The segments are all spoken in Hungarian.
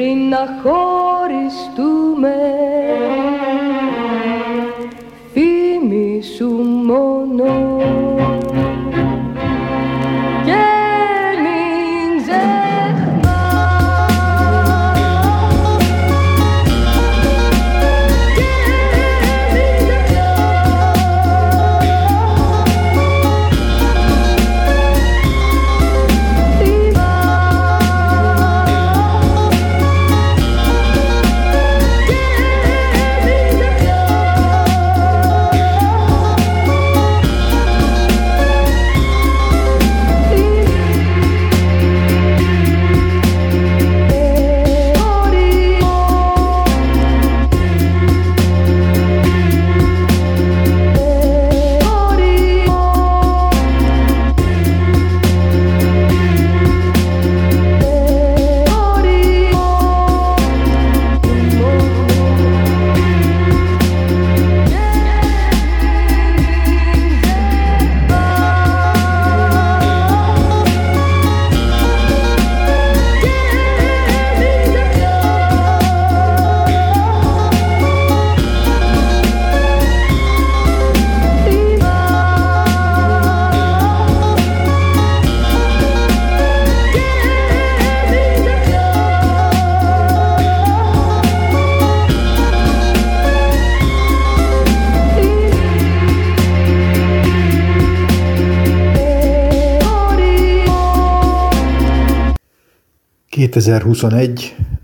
Brinna choristume, fimi sumono.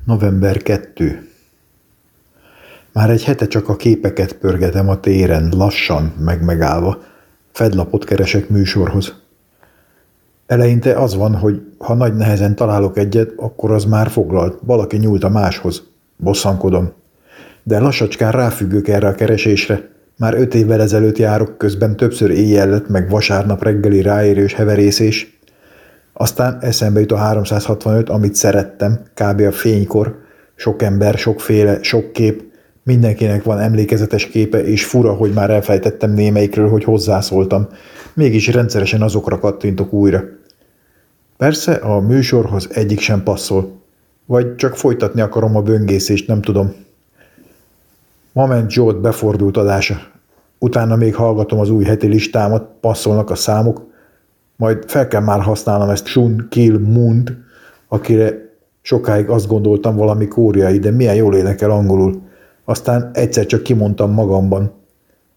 november 2. Már egy hete csak a képeket pörgetem a téren, lassan, megállva. Fedlapot keresek műsorhoz. Eleinte az van, hogy ha nagy nehezen találok egyet, akkor az már foglalt, valaki nyúlt a máshoz. Bosszankodom. De lassacskán ráfüggök erre a keresésre. Már 5 évvel ezelőtt járok, közben többször éjjel lett meg vasárnap reggeli ráérős heverészés. Aztán eszembe jut a 365, amit szerettem, kb. A fénykor, sok ember, sokféle, sok kép, mindenkinek van emlékezetes képe, és fura, hogy már elfejtettem némelyikről, hogy hozzászóltam. Mégis rendszeresen azokra kattintok újra. Persze a műsorhoz egyik sem passzol. Vagy csak folytatni akarom a böngészést, nem tudom. Moment Joe-t befordult adása. Utána még hallgatom az új heti listámat, passzolnak a számok, majd fel kell már használnom ezt Sun Kil Moont, akire sokáig azt gondoltam valami koreai, de milyen jól énekel angolul. Aztán egyszer csak kimondtam magamban.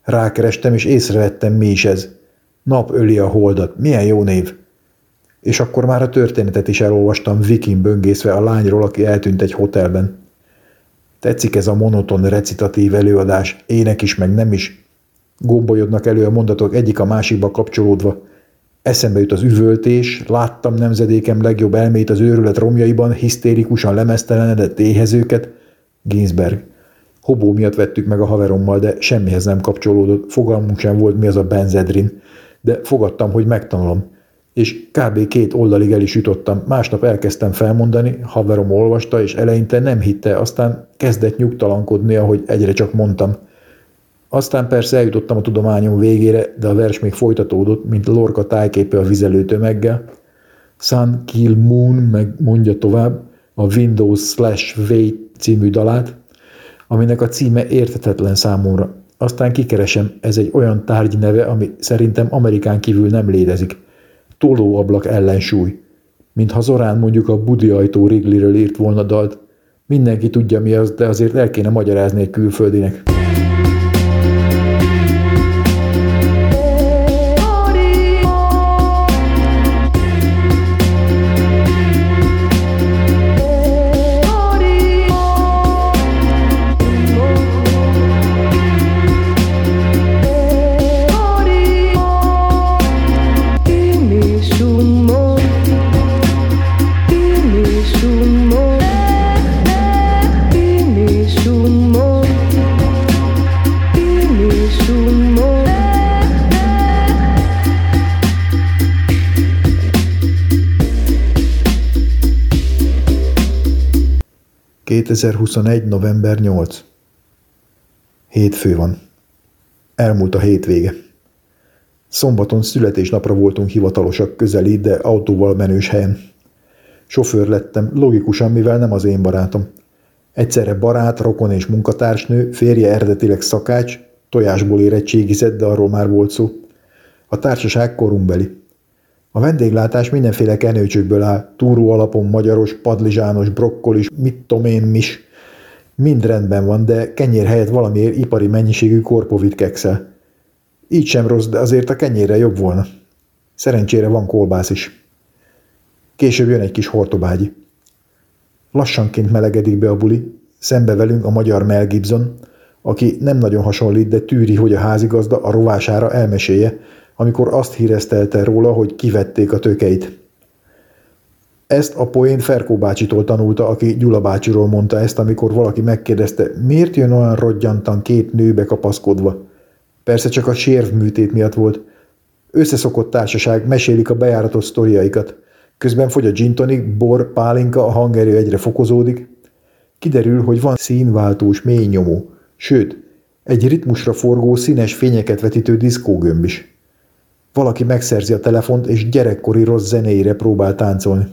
Rákerestem és észrevettem, mi is ez. Nap öli a holdat, milyen jó név. És akkor már a történetet is elolvastam vikin böngészve a lányról, aki eltűnt egy hotelben. Tetszik ez a monoton recitatív előadás, ének is meg nem is. Gombolyodnak elő a mondatok egyik a másikba kapcsolódva. Eszembe jut az üvöltés, láttam nemzedékem legjobb elmét az őrület romjaiban, hisztérikusan lemeztelenedett éhezőket, Ginsberg. Hobó miatt vettük meg a haverommal, de semmihez nem kapcsolódott, fogalmunk sem volt, mi az a benzedrin, de fogadtam, hogy megtanulom. És kb. 2 oldalig el is jutottam, másnap elkezdtem felmondani, haverom olvasta, és eleinte nem hitte, aztán kezdett nyugtalankodni, ahogy egyre csak mondtam. Aztán persze eljutottam a tudományom végére, de a vers még folytatódott, mint Lorca tájképe a vizelő tömeggel. Sun Kil Moon meg mondja tovább a Windows/V című dalát, aminek a címe érthetetlen számomra. Aztán kikeresem, ez egy olyan tárgy neve, ami szerintem Amerikán kívül nem létezik. Tolóablak ellensúly. Mintha Zorán mondjuk a budi ajtó Rigliről írt volna dalt. Mindenki tudja mi az, de azért el kéne magyarázni egy külföldinek. november 8. Hétfő van. Elmúlt a hétvége. Szombaton születésnapra voltunk hivatalosak közeli, de autóval menős helyen. Sofőr lettem, logikusan, mivel nem az én barátom. Egyszerre barát, rokon és munkatársnő, férje eredetileg szakács, tojásból érettségizett, de arról már volt szó. A társaság korumbeli. A vendéglátás mindenféle kenőcsökből áll, túró alapon magyaros, padlizsános, brokkolis, mit tudom én mis. Mind rendben van, de kenyér helyett valamiért ipari mennyiségű korpovit kekszel. Így sem rossz, de azért a kenyérre jobb volna. Szerencsére van kolbász is. Később jön egy kis hortobágyi. Lassanként melegedik be a buli, szembe velünk a magyar Mel Gibson, aki nem nagyon hasonlít, de tűri, hogy a házigazda a rovására elmesélje, amikor azt híresztelte róla, hogy kivették a tökeit. Ezt a poént Ferko bácsitól tanulta, aki Gyula bácsiról mondta ezt, amikor valaki megkérdezte, miért jön olyan rodgyantan két nőbe kapaszkodva. Persze csak a sérvműtét miatt volt. Összeszokott társaság, mesélik a bejáratos sztoriaikat. Közben fogy a gin tonic, bor, pálinka, a hangerő egyre fokozódik. Kiderül, hogy van színváltós mélynyomó, sőt, egy ritmusra forgó, színes fényeket vetítő diszkógömb is. Valaki megszerzi a telefont, és gyerekkori rossz zenéire próbál táncolni.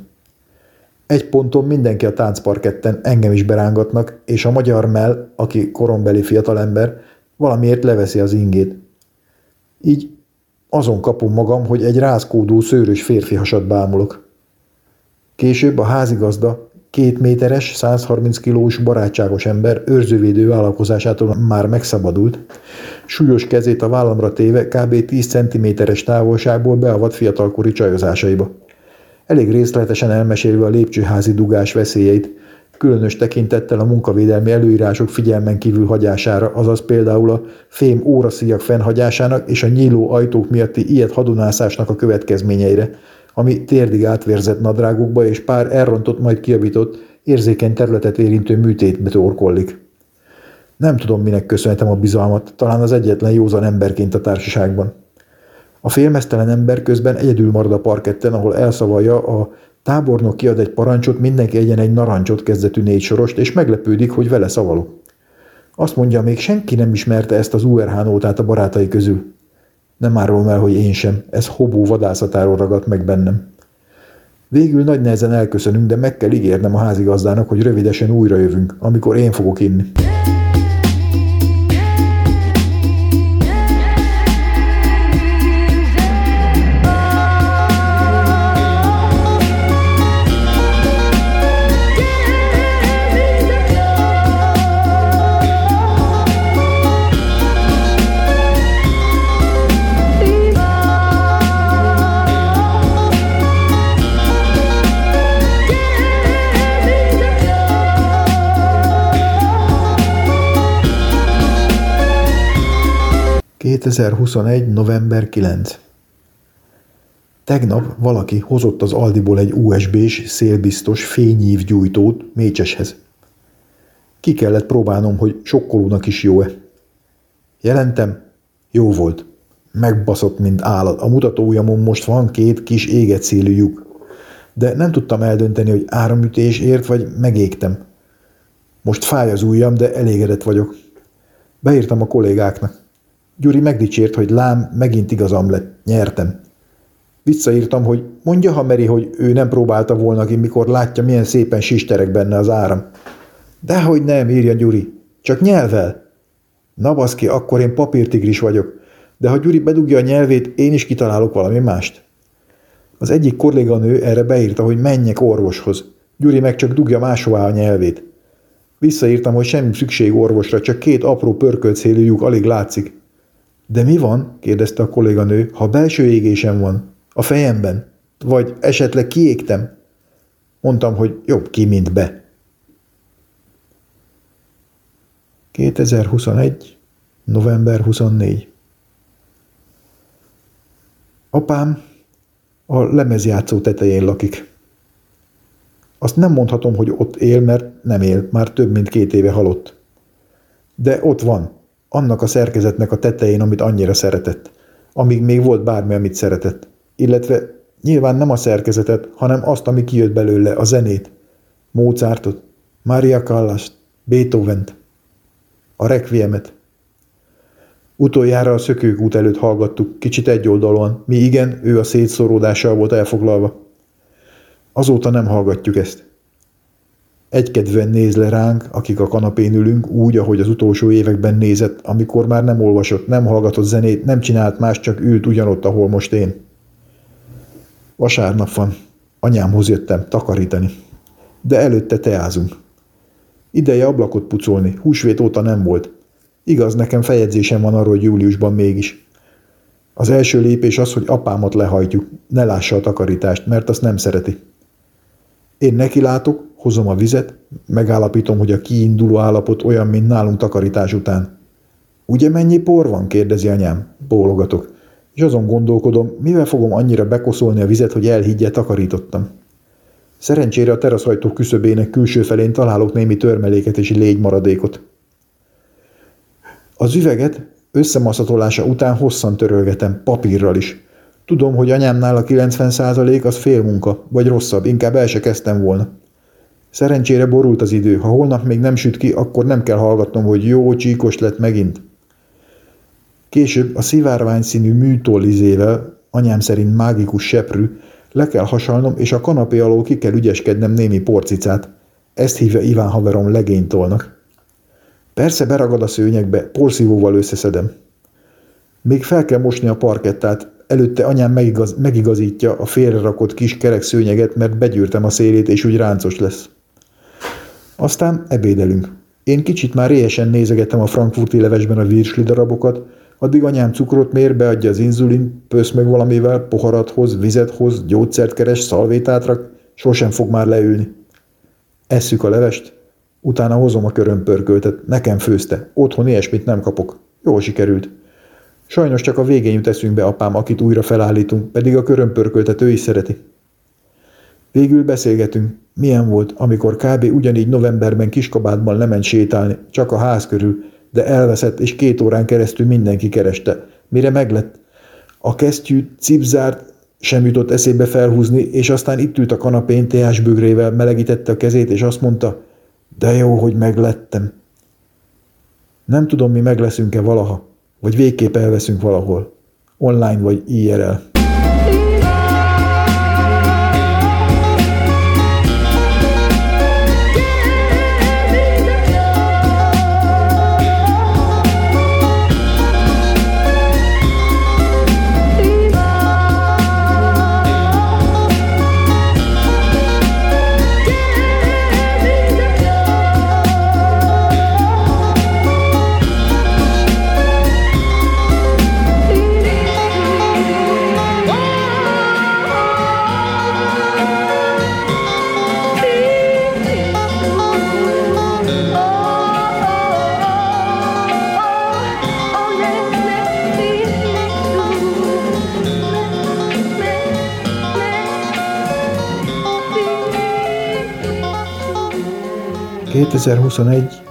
Egy ponton mindenki a táncparketten, engem is berángatnak, és a magyar Mel, aki korombeli fiatalember, valamiért leveszi az ingét. Így azon kapom magam, hogy egy rázkódó, szőrös férfi hasat bámulok. Később a házigazda, 2 méteres, 130 kilós, barátságos ember őrzővédő vállalkozásától már megszabadult, súlyos kezét a vállamra téve kb. 10 cm-es távolságból beavat fiatalkori csajozásaiba. Elég részletesen elmesélve a lépcsőházi dugás veszélyeit, különös tekintettel a munkavédelmi előírások figyelmen kívül hagyására, azaz például a fém óraszíjak fennhagyásának és a nyíló ajtók miatti ilyet hadonászásnak a következményeire, ami térdig átvérzett nadrágokba és pár elrontott, majd kijavított, érzékeny területet érintő műtétbe torkollik. Nem tudom, minek köszönhetem a bizalmat, talán az egyetlen józan emberként a társaságban. A félmeztelen ember közben egyedül marad a parketten, ahol elszavalja a tábornok kiad egy parancsot, mindenki egyen egy narancsot kezdetű 4 sorost, és meglepődik, hogy vele szavalok. Azt mondja, még senki nem ismerte ezt az URH nótát a barátai közül. Nem árulom el, hogy én sem, ez hobó vadászatáról ragadt meg bennem. Végül nagy nehezen elköszönünk, de meg kell ígérnem a házigazdának, hogy rövidesen újra jövünk, amikor én fogok inni. november 9. Tegnap valaki hozott az Aldiból egy USB-s, szélbiztos fényívgyújtót mécseshez. Ki kellett próbálnom, hogy sokkolónak is jó-e. Jelentem, jó volt. Megbaszott, mint állat. A mutató ujjamon most van 2 kis éget szélű lyuk. De nem tudtam eldönteni, hogy áramütésért vagy megégtem. Most fáj az ujjam, de elégedett vagyok. Beírtam a kollégáknak. Gyuri megdicsért, hogy lám, megint igazam lett, nyertem. Visszaírtam, hogy mondja, ha meri, hogy ő nem próbálta volna ki, mikor látja, milyen szépen sisterek benne az áram. Dehogy nem, írja Gyuri, csak nyelvvel. Na baszki, akkor én papírtigris vagyok, de ha Gyuri bedugja a nyelvét, én is kitalálok valami mást. Az egyik kolléganő erre beírta, hogy menjek orvoshoz. Gyuri meg csak dugja máshová a nyelvét. Visszaírtam, hogy semmi szükség orvosra, csak 2 apró pörkölt szélű lyuk alig látszik. De mi van, kérdezte a kolléganő, ha belső égésem van, a fejemben, vagy esetleg kiégtem? Mondtam, hogy jobb ki, mint be. 2021. november 24. Apám a lemezjátszó tetején lakik. Azt nem mondhatom, hogy ott él, mert nem él, már több mint 2 éve halott. De ott van. Annak a szerkezetnek a tetején, amit annyira szeretett, amíg még volt bármi, amit szeretett, illetve nyilván nem a szerkezetet, hanem azt, ami kijött belőle, a zenét, Mozartot, Maria Callas-t, Beethovent, a Requiemet. Utoljára a Szökőkút előtt hallgattuk, kicsit egyoldalúan, mi igen, ő a szétszoródással volt elfoglalva. Azóta nem hallgatjuk ezt. Egykedvűen néz le ránk, akik a kanapén ülünk, úgy, ahogy az utolsó években nézett, amikor már nem olvasott, nem hallgatott zenét, nem csinált más, csak ült ugyanott, ahol most én. Vasárnap van. Anyámhoz jöttem takarítani. De előtte teázunk. Ideje ablakot pucolni. Húsvét óta nem volt. Igaz, nekem feljegyzésem van arról júliusban mégis. Az első lépés az, hogy apámat lehajtjuk. Ne lássa a takarítást, mert azt nem szereti. Én nekilátok, hozom a vizet, megállapítom, hogy a kiinduló állapot olyan, mint nálunk takarítás után. Ugye mennyi por van? Kérdezi anyám. Bólogatok. És azon gondolkodom, mivel fogom annyira bekoszolni a vizet, hogy elhiggye, takarítottam. Szerencsére a teraszhajtó küszöbének külső felén találok némi törmeléket és légymaradékot. Az üveget összemaszatolása után hosszan törölgetem, papírral is. Tudom, hogy anyámnál a 90% az fél munka, vagy rosszabb, inkább el se kezdtem volna. Szerencsére borult az idő, ha holnap még nem süt ki, akkor nem kell hallgatnom, hogy jó, csíkos lett megint. Később a szivárvány színű műtollizével, anyám szerint mágikus seprű, le kell hasalnom, és a kanapé alól ki kell ügyeskednem némi porcicát. Ezt hívja Iván haverom legénytolnak. Persze beragad a szőnyegbe, porszívóval összeszedem. Még fel kell mosni a parkettát, előtte anyám megigazítja a félrerakott kis kerek szőnyeget, mert begyűrtem a szélét, és úgy ráncos lesz. Aztán ebédelünk. Én kicsit már réjesen nézegettem a frankfurti levesben a virsli darabokat, addig anyám cukrot mér, beadja az inzulin, pösz meg valamivel, poharathoz, vizethoz, gyógyszert keres, szalvétát rak, sosem fog már leülni. Esszük a levest, utána hozom a körömpörköltet, nekem főzte, otthon ilyesmit nem kapok. Jól sikerült. Sajnos csak a végén jut eszünk be apám, akit újra felállítunk, pedig a körömpörköltet ő is szereti. Végül beszélgetünk, milyen volt, amikor kb. Ugyanígy novemberben Kiskabádban lement sétálni, csak a ház körül, de elveszett, és 2 órán keresztül mindenki kereste. Mire meglett? A kesztyűt, cipzárt sem jutott eszébe felhúzni, és aztán itt ült a kanapén teás bögrével, melegítette a kezét, és azt mondta, de jó, hogy meglettem. Nem tudom, mi megleszünk-e valaha, vagy végképp elveszünk valahol. Online vagy IRL.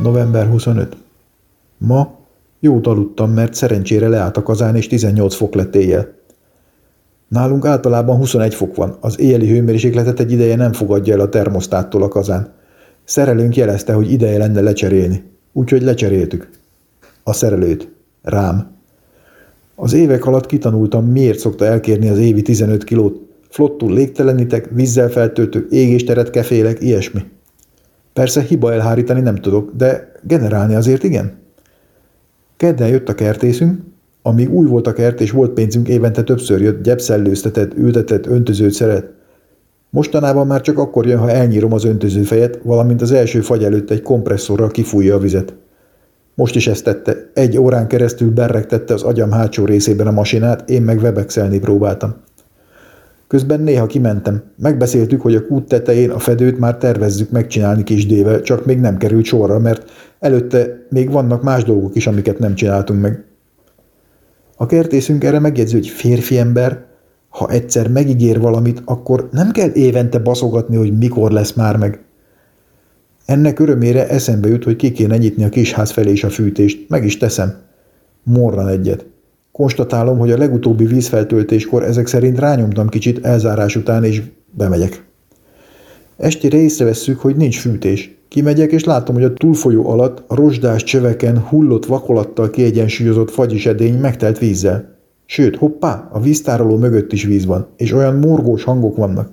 november 25. Ma jót aludtam, mert szerencsére leállt a kazán, és 18 fok lett éjjel. Nálunk általában 21 fok van, az éjjeli hőmérsékletet egy ideje nem fogadja el a termosztáttól a kazán. Szerelőnk jelezte, hogy ideje lenne lecserélni, úgyhogy lecseréltük. A szerelőt. Rám. Az évek alatt kitanultam, miért szokta elkérni az évi 15 kilót. Flottul légtelenítek, vízzel feltöltök, égésteret kefélek, ilyesmi. Persze hiba elhárítani nem tudok, de generálni azért igen. Kedden jött a kertészünk, amíg új volt a kert és volt pénzünk, évente többször jött, gyepszellőztetett, ültetett, öntözőt szeret. Mostanában már csak akkor jön, ha elnyírom az öntözőfejet, valamint az első fagy előtt egy kompresszorral kifújja a vizet. Most is ezt tette, 1 órán keresztül berregtette az agyam hátsó részében a masinát, én meg webexelni próbáltam. Közben néha kimentem. Megbeszéltük, hogy a kút tetején a fedőt már tervezzük megcsinálni kisdével, csak még nem került sorra, mert előtte még vannak más dolgok is, amiket nem csináltunk meg. A kertészünk erre megjegyzi, hogy férfi ember, ha egyszer megígér valamit, akkor nem kell évente baszogatni, hogy mikor lesz már meg. Ennek örömére eszembe jut, hogy ki kéne nyitni a kisház felé is a fűtést, meg is teszem. Morran egyet. Konstatálom, hogy a legutóbbi vízfeltöltéskor ezek szerint rányomtam kicsit elzárás után, és bemegyek. Estére észrevesszük, hogy nincs fűtés. Kimegyek, és látom, hogy a túlfolyó alatt a rozsdás csöveken hullott vakolattal kiegyensúlyozott fagyisedény megtelt vízzel. Sőt, hoppá, a víztároló mögött is víz van, és olyan morgós hangok vannak.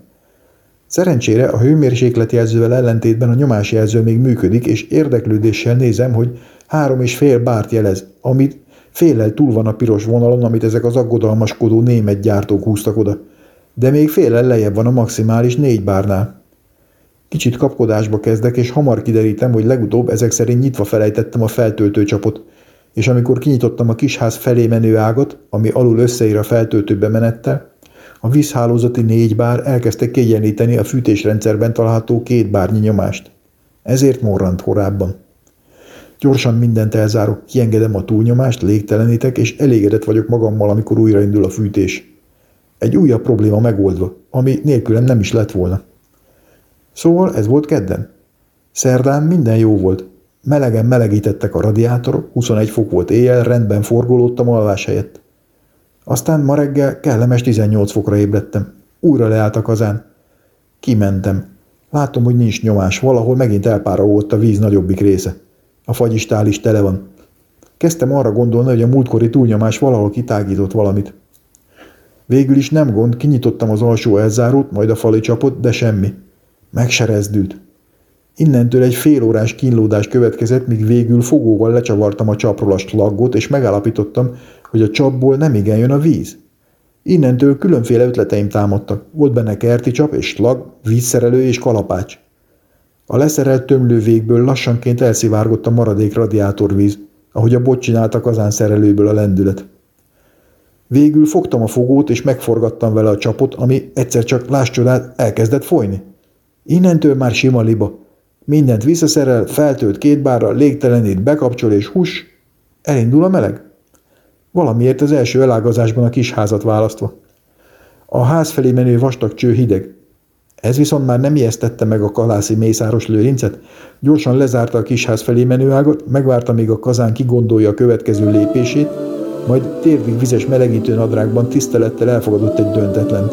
Szerencsére a hőmérsékletjelzővel ellentétben a nyomásjelző még működik, és érdeklődéssel nézem, hogy 3,5 bárt jelez, amit féllel túl van a piros vonalon, amit ezek az aggodalmaskodó német gyártók húztak oda. De még féllel lejjebb van a maximális 4 bárnál. Kicsit kapkodásba kezdek, és hamar kiderítem, hogy legutóbb ezek szerint nyitva felejtettem a feltöltőcsapot, és amikor kinyitottam a kisház felé menő ágat, ami alul összeír a feltöltőbe menettel, a vízhálózati 4 bár elkezdte kiegyenlíteni a fűtésrendszerben található 2 bárnyi nyomást. Ezért morrant korábban. Gyorsan mindent elzárok, kiengedem a túlnyomást, légtelenítek, és elégedett vagyok magammal, amikor újraindul a fűtés. Egy újabb probléma megoldva, ami nélkülem nem is lett volna. Szóval ez volt kedden. Szerdán minden jó volt. Melegen melegítettek a radiátorok, 21 fok volt éjjel, rendben forgolódtam alvás helyett. Aztán ma reggel kellemes 18 fokra ébredtem. Újra leállt a kazán. Kimentem. Látom, hogy nincs nyomás, valahol megint elpárolgott a víz nagyobbik része. A fagyistál is tele van. Kezdtem arra gondolni, hogy a múltkori túlnyomás valahol kitágított valamit. Végül is nem gond, kinyitottam az alsó elzárót, majd a fali csapot, de semmi. Megserezdült. Innentől egy félórás kínlódás következett, míg végül fogóval lecsavartam a csapról a slaggot, és megállapítottam, hogy a csapból nemigen jön a víz. Innentől különféle ötleteim támadtak. Volt benne kerti csap és slag, vízszerelő és kalapács. A leszerelt tömlő végből lassanként elszivárgott a maradék radiátorvíz, ahogy a bot csinált a kazánszerelőből a lendület. Végül fogtam a fogót, és megforgattam vele a csapot, ami egyszer csak, láss csodát, elkezdett folyni. Innentől már sima liba. Mindent visszaszerel, feltölt 2 bárra, légtelenít, bekapcsol és hús, elindul a meleg. Valamiért az első elágazásban a kis házat választva. A ház felé menő vastag cső hideg. Ez viszont már nem ijesztette meg a kalászi mészáros lőrincet. Gyorsan lezárta a kis ház felé menő ágat, megvárta, míg a kazán kigondolja a következő lépését, majd térdig vizes melegítő nadrágban tisztelettel elfogadott egy döntetlent.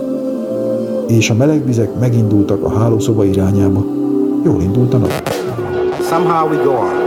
És a meleg vizek megindultak a hálószoba irányába. Jól indult a nap. Somehow we go on.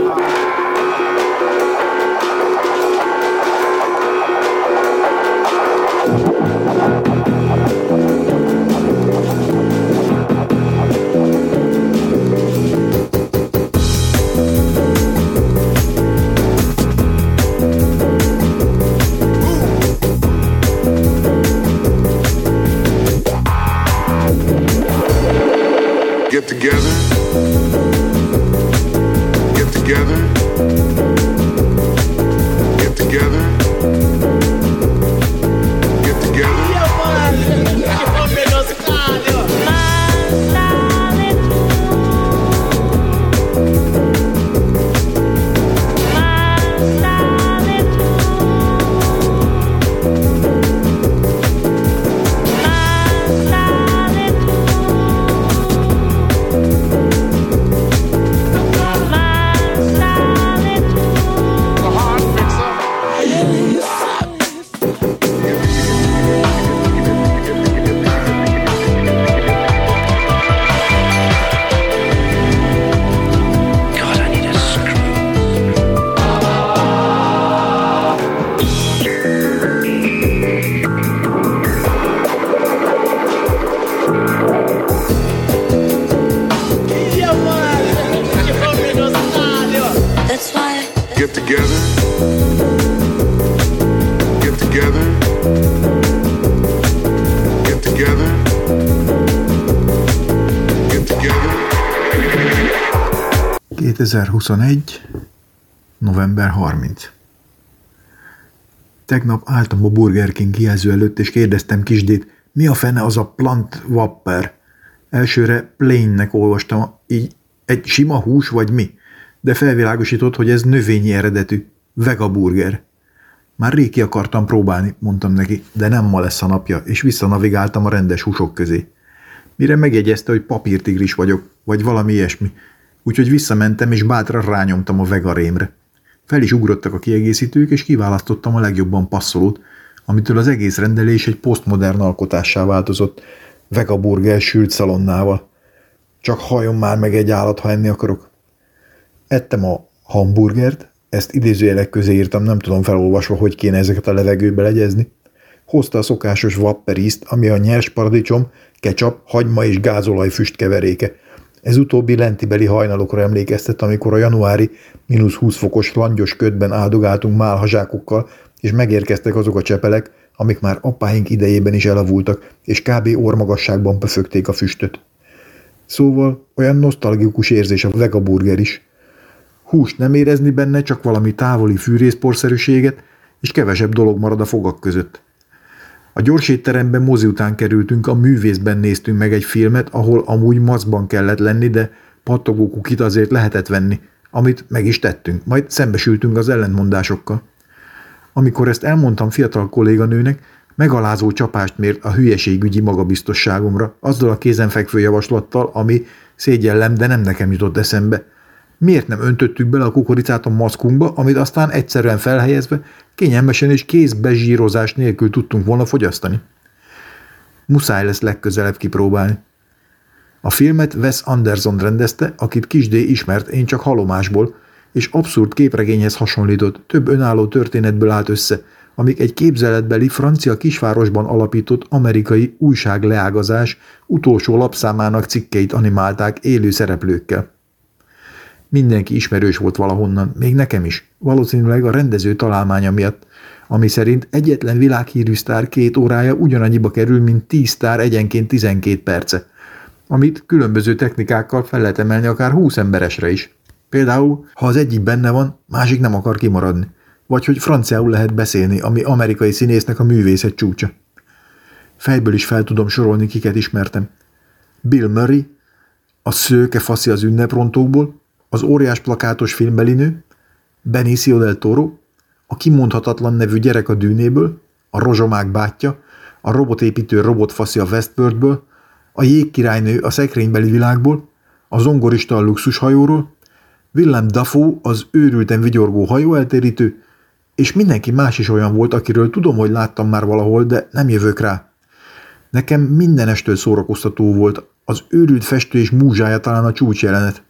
November 30. Tegnap álltam a Burger King kijelző előtt, és kérdeztem Kisdét, mi a fene az a Plant Wapper. Elsőre Plainnek olvastam, így egy sima hús vagy mi, de felvilágosított, hogy ez növényi eredetű, vegaburger. Már rég ki akartam próbálni, mondtam neki, de nem ma lesz a napja, és visszanavigáltam a rendes húsok közé. Mire megjegyezte, hogy papírtigris vagyok, vagy valami ilyesmi, úgyhogy visszamentem, és bátran rányomtam a vegarémre. Fel is ugrottak a kiegészítők, és kiválasztottam a legjobban passzolót, amitől az egész rendelés egy posztmodern alkotássá változott, vegaburger sült szalonnával. Csak halljon már meg egy állat, ha enni akarok. Ettem a hamburgert, ezt idézőjelek közé írtam, nem tudom felolvasva, hogy kéne ezeket a levegőbe legyezni. hozta a szokásos wapperiszt, ami a nyers paradicsom, ketchup, hagyma és gázolaj füstkeveréke. Ez utóbbi lentibeli hajnalokra emlékeztet, amikor a januári -20 fokos langyos ködben áldogáltunk málhazsákokkal, és megérkeztek azok a csepelek, amik már apáink idejében is elavultak, és kb. Ormagasságban pöfögték a füstöt. Szóval olyan nosztalgikus érzés a vegaburger is. Húst nem érezni benne, csak valami távoli fűrészporszerűséget, és kevesebb dolog marad a fogak között. A gyorsétteremben mozi után kerültünk, a művészben néztünk meg egy filmet, ahol amúgy maszkban kellett lenni, de pattogó kukit azért lehetett venni, amit meg is tettünk, majd szembesültünk az ellentmondásokkal. Amikor ezt elmondtam fiatal kolléganőnek, megalázó csapást mért a hülyeségügyi magabiztosságomra, azzal a kézenfekvő javaslattal, ami szégyellem, de nem nekem jutott eszembe. Miért nem öntöttük bele a kukoricát a maszkunkba, amit aztán egyszerűen felhelyezve, kényelmesen és kézbezsírozás nélkül tudtunk volna fogyasztani? Muszáj lesz legközelebb kipróbálni. A filmet Wes Anderson rendezte, akit kisdé ismert, én csak halomásból, és abszurd képregényhez hasonlított, több önálló történetből állt össze, amik egy képzeletbeli francia kisvárosban alapított amerikai újságleágazás utolsó lapszámának cikkeit animálták élő szereplőkkel. Mindenki ismerős volt valahonnan, még nekem is, valószínűleg a rendező találmánya miatt, ami szerint egyetlen világhírű sztár 2 órája ugyanannyiba kerül, mint 10 sztár egyenként 12 perce, amit különböző technikákkal fel lehet emelni akár 20 emberesre is. Például, ha az egyik benne van, másik nem akar kimaradni, vagy hogy franciául lehet beszélni, ami amerikai színésznek a művészet csúcsa. Fejből is fel tudom sorolni, kiket ismertem. Bill Murray, a szőke faszi az ünneprontókból, az óriás plakátos filmbeli nő, Benicio del Toro, a kimondhatatlan nevű gyerek a Dűnéből, a rozsomák bátyja, a robotépítő robotfaszi a Westworldből, a jégkirálynő a szekrénybeli világból, a zongorista a luxushajóról, Willem Dafoe az őrülten vigyorgó hajóeltérítő, és mindenki más is olyan volt, akiről tudom, hogy láttam már valahol, de nem jövök rá. Nekem mindenestől szórakoztató volt, az őrült festő és múzsája talán a csúcsjelenet.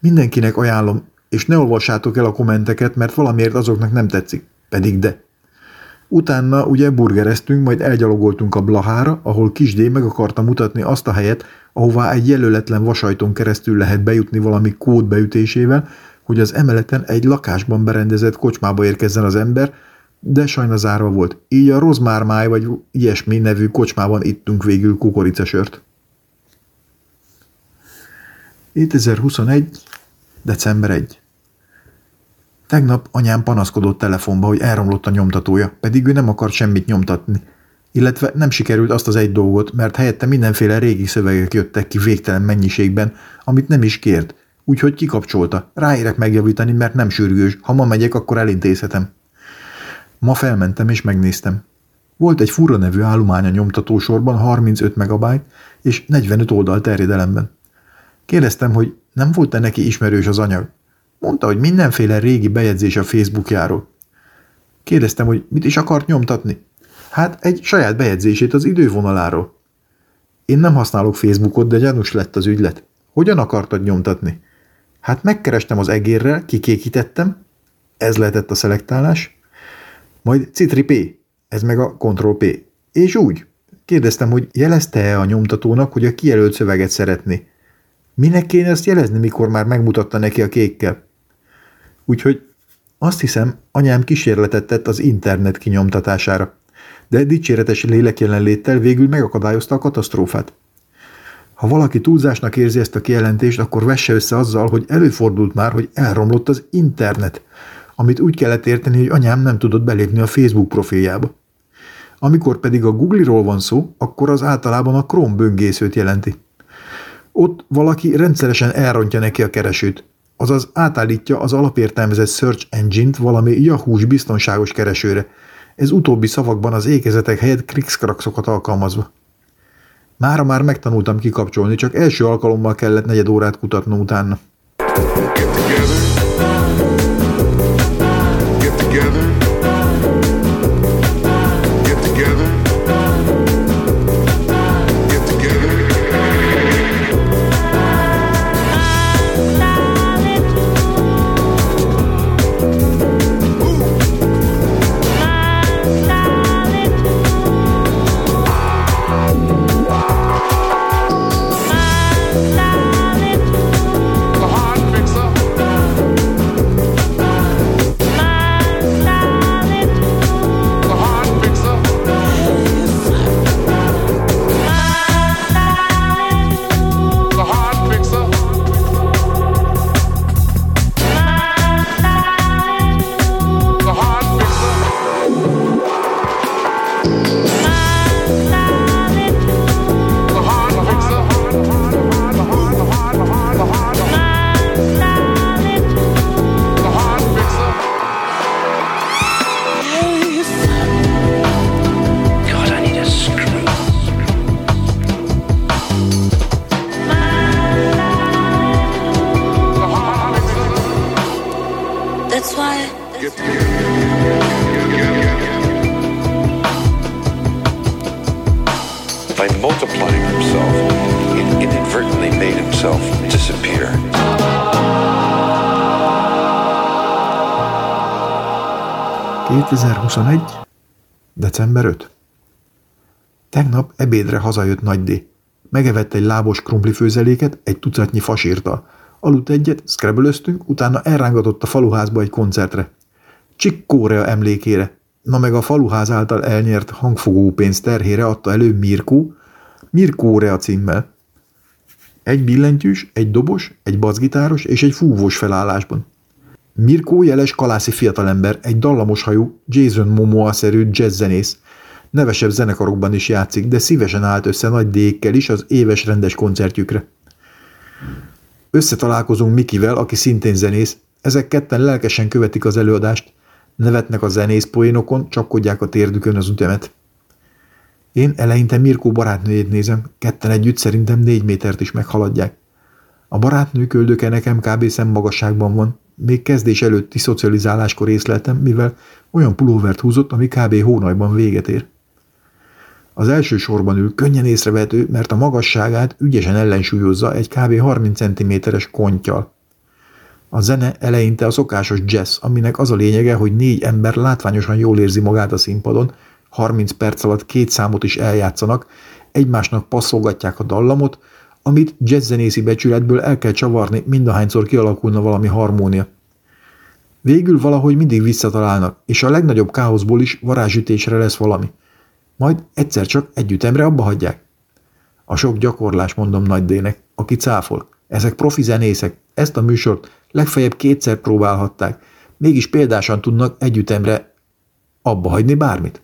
Mindenkinek ajánlom, és ne olvassátok el a kommenteket, mert valamiért azoknak nem tetszik, pedig de. Utána ugye burgereztünk, majd elgyalogoltunk a Blahára, ahol kisdé meg akarta mutatni azt a helyet, ahová egy jelöletlen vasajton keresztül lehet bejutni valami kód beütésével, hogy az emeleten egy lakásban berendezett kocsmába érkezzen az ember, de sajna zárva volt. Így a rozmármáj vagy ilyesmi nevű kocsmában ittunk végül kukoricasört. 2021. december 1. Tegnap anyám panaszkodott telefonba, hogy elromlott a nyomtatója, pedig ő nem akart semmit nyomtatni. Illetve nem sikerült azt az egy dolgot, mert helyette mindenféle régi szövegek jöttek ki végtelen mennyiségben, amit nem is kért, úgyhogy kikapcsolta. Ráérek megjavítani, mert nem sürgős, ha ma megyek, akkor elintézhetem. Ma felmentem és megnéztem. Volt egy fura nevű állomány a nyomtatósorban 35 megabyte és 45 oldal terjedelemben. Kérdeztem, hogy nem volt-e neki ismerős az anyag. Mondta, hogy mindenféle régi bejegyzés a Facebookjáról. Kérdeztem, hogy mit is akart nyomtatni. Hát egy saját bejegyzését az idővonaláról. Én nem használok Facebookot, de gyanús lett az ügylet. Hogyan akartad nyomtatni? Hát megkerestem az egérrel, kikékítettem. Ez lehetett a szelektálás. Majd Ctrl P, ez meg a Ctrl P. És úgy. Kérdeztem, hogy jelezte-e a nyomtatónak, hogy a kijelölt szöveget szeretné. Minek kéne ezt jelezni, mikor már megmutatta neki a kékkel? Úgyhogy azt hiszem, anyám kísérletet tett az internet kinyomtatására, de dicséretes lélekjelenléttel végül megakadályozta a katasztrófát. Ha valaki túlzásnak érzi ezt a kijelentést, akkor vesse össze azzal, hogy előfordult már, hogy elromlott az internet, amit úgy kellett érteni, hogy anyám nem tudott belépni a Facebook profiljába. Amikor pedig a Google-ról van szó, akkor az általában a Chrome böngészőt jelenti. Ott valaki rendszeresen elrontja neki a keresőt, azaz átállítja az alapértelmezett search engine-t valami Yahoo-s biztonságos keresőre, ez utóbbi szavakban az ékezetek helyett krikszkrakszokat alkalmazva. Mára már megtanultam kikapcsolni, csak első alkalommal kellett 4 órát kutatnom utána. That's why. By multiplying himself, he inadvertently made himself disappear. December 5. Tegnap ebédre hazajött Nagydi. Megevett egy lábos krumplifőzeléket egy tucatnyi fasírta. Aludt egyet, szkrebölöztünk, utána elrángatott a faluházba egy koncertre. Chick Corea emlékére. Na meg a faluház által elnyert hangfogópénz terhére adta elő Mirko, Mirko Corea címmel. Egy billentyűs, egy dobos, egy baszgitáros és egy fúvós felállásban. Mirko jeles kalászi fiatalember, egy dallamos hajú, Jason Momoa-szerű jazzzenész. Nevesebb zenekarokban is játszik, de szívesen állt össze Nagy D-kkel is az éves rendes koncertjükre. Összetalálkozunk Mikivel, aki szintén zenész. Ezek ketten lelkesen követik az előadást. Nevetnek a zenész poénokon, csapkodják a térdükön az ütemet. Én eleinte Mirko barátnőjét nézem, ketten együtt szerintem 4 métert is meghaladják. A barátnő köldöke nekem kb. Szemmagasságban van. Még kezdés előtti szocializáláskor észleltem, mivel olyan pulóvert húzott, ami kb. Hónajban véget ér. Az első sorban ül, könnyen észrevehető, mert a magasságát ügyesen ellensúlyozza egy kb. 30 cm-es kontyal. A zene eleinte a szokásos jazz, aminek az a lényege, hogy 4 ember látványosan jól érzi magát a színpadon, 30 perc alatt 2 számot is eljátszanak, egymásnak passzolgatják a dallamot, amit jazzzenészi becsületből el kell csavarni, mindahányszor kialakulna valami harmónia. Végül valahogy mindig visszatalálnak, és a legnagyobb káoszból is varázsütésre lesz valami. Majd egyszer csak együttemre abba hagyják. A sok gyakorlás, mondom Nagy D-nek, aki cáfol. Ezek profi zenészek, ezt a műsort legfeljebb 2-szer próbálhatták, mégis példásan tudnak együttemre abba hagyni bármit.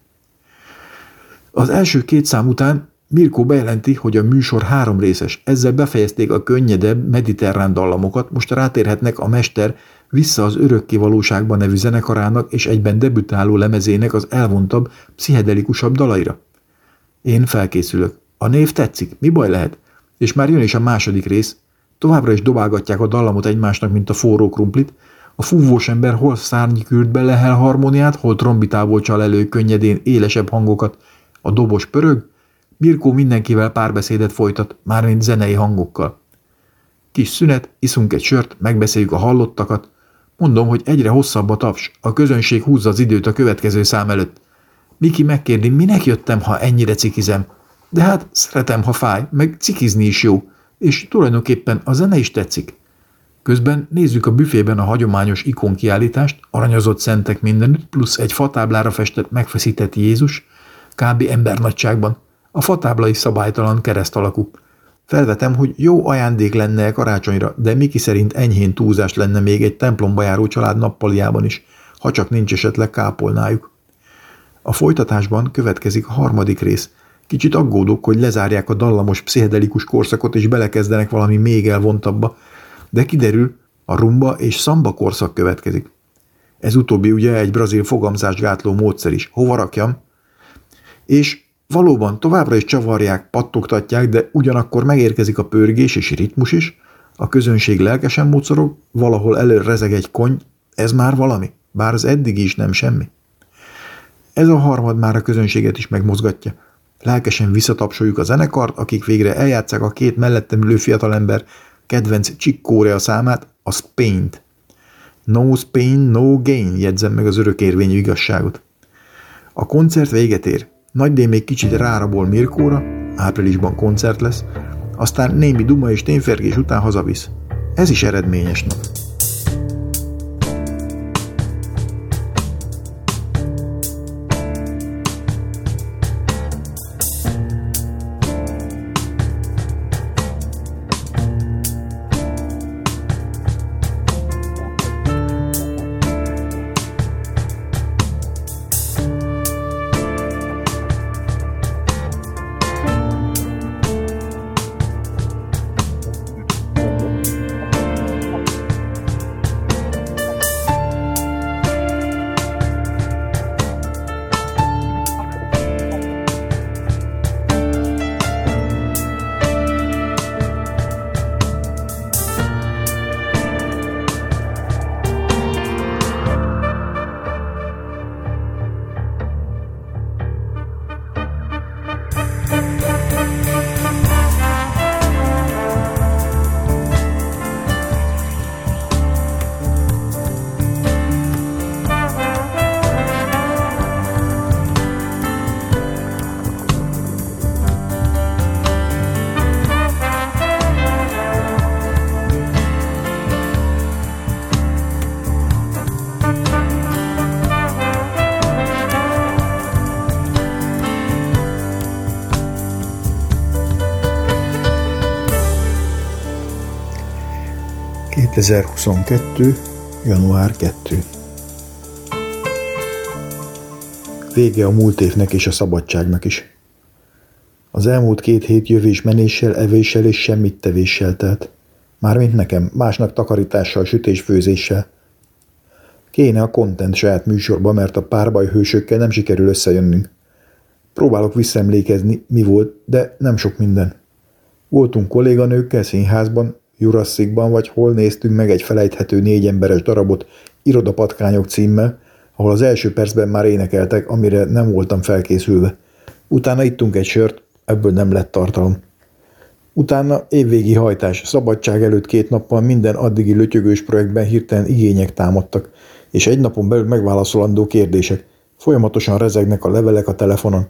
Az első 2 szám után Mirko bejelenti, hogy a műsor 3 részes, ezzel befejezték a könnyedebb mediterrán dallamokat, most rátérhetnek a mester Vissza az örökké valóságban nevű zenekarának és egyben debütáló lemezének az elvontabb, pszichedelikusabb dalaira. Én felkészülök. A név tetszik, mi baj lehet? És már jön is a 2. rész. Továbbra is dobálgatják a dallamot egymásnak, mint a forró krumplit. A fúvós ember hol szárnykürdbe lehel harmóniát, hol trombitából csal elő könnyedén élesebb hangokat. A dobos pörög, Mirko mindenkivel párbeszédet folytat, mármint zenei hangokkal. Kis szünet, iszunk egy sört, megbeszéljük a hallottakat. Mondom, hogy egyre hosszabb a taps, a közönség húzza az időt a következő szám előtt. Miki megkérdi, minek jöttem, ha ennyire cikizem. De hát szeretem, ha fáj, meg cikizni is jó, és tulajdonképpen a zene is tetszik. Közben nézzük a büfében a hagyományos ikonkiállítást, aranyozott szentek mindenütt, plusz egy fatáblára festett, megfeszített Jézus, kb. Embernagyságban. A fatábla is szabálytalan kereszt alakú. Felvetem, hogy jó ajándék lenne a karácsonyra, de Miki szerint enyhén túlzás lenne még egy templomba járó család nappaliában is, ha csak nincs esetleg kápolnájuk. A folytatásban következik a 3. rész. Kicsit aggódok, hogy lezárják a dallamos pszichedelikus korszakot és belekezdenek valami még elvontabba, de kiderül, a rumba és szamba korszak következik. Ez utóbbi ugye egy brazil fogamzásgátló módszer is. Hova rakjam? És... valóban továbbra is csavarják, pattogtatják, de ugyanakkor megérkezik a pörgés és ritmus is, a közönség lelkesen mocorog, valahol elől rezeg egy kony, ez már valami, bár az eddig is nem semmi. Ez a harmad már a közönséget is megmozgatja. Lelkesen visszatapsoljuk a zenekart, akik végre eljátszák a 2 mellettem ülő fiatalember kedvenc Chick Corea számát, a Spain-t. No Spain, no gain, jegyzem meg az örökérvényű igazságot. A koncert véget ér. Nagy D még kicsit rárabol Mirkóra, áprilisban koncert lesz, aztán némi duma és tényfergés után hazavisz. Ez is eredményes nap. 2022. január 2. Vége a múlt évnek és a szabadságnak is. Az elmúlt 2 hét jövés-menéssel, evéssel és semmit tevéssel telt. Mármint nekem, másnak takarítással, sütés-főzéssel. Kéne a content saját műsorba, mert a párbaj hősökkel nem sikerül összejönnünk. Próbálok visszaemlékezni, mi volt, de nem sok minden. Voltunk kolléganőkkel színházban, Jurassicban vagy hol néztünk meg egy felejthető 4 emberes darabot Irodapatkányok címmel, ahol az első percben már énekeltek, amire nem voltam felkészülve. Utána ittunk egy sört, ebből nem lett tartalom. Utána évvégi hajtás, szabadság előtt 2 nappal minden addigi lötyögős projektben hirtelen igények támadtak, és egy napon belül megválaszolandó kérdések. Folyamatosan rezegnek a levelek a telefonon.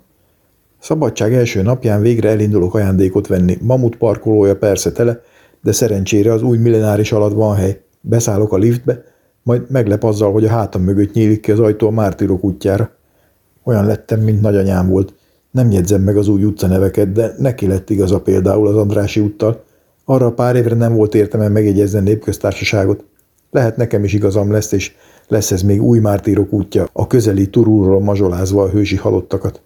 Szabadság első napján végre elindulok ajándékot venni. Mamut parkolója persze tele, de szerencsére az új millenáris alatt van hely. Beszállok a liftbe, majd meglep azzal, hogy a hátam mögött nyílik ki az ajtó a Mártírok útjára. Olyan lettem, mint nagyanyám volt. Nem jegyzem meg az új utcaneveket, de neki lett igaza például az Andrássy úttal. Arra pár évre nem volt értelme megjegyezni a népköztársaságot. Lehet nekem is igazam lesz, és lesz ez még új Mártírok útja, a közeli Turulról mazsolázva a hősi halottakat.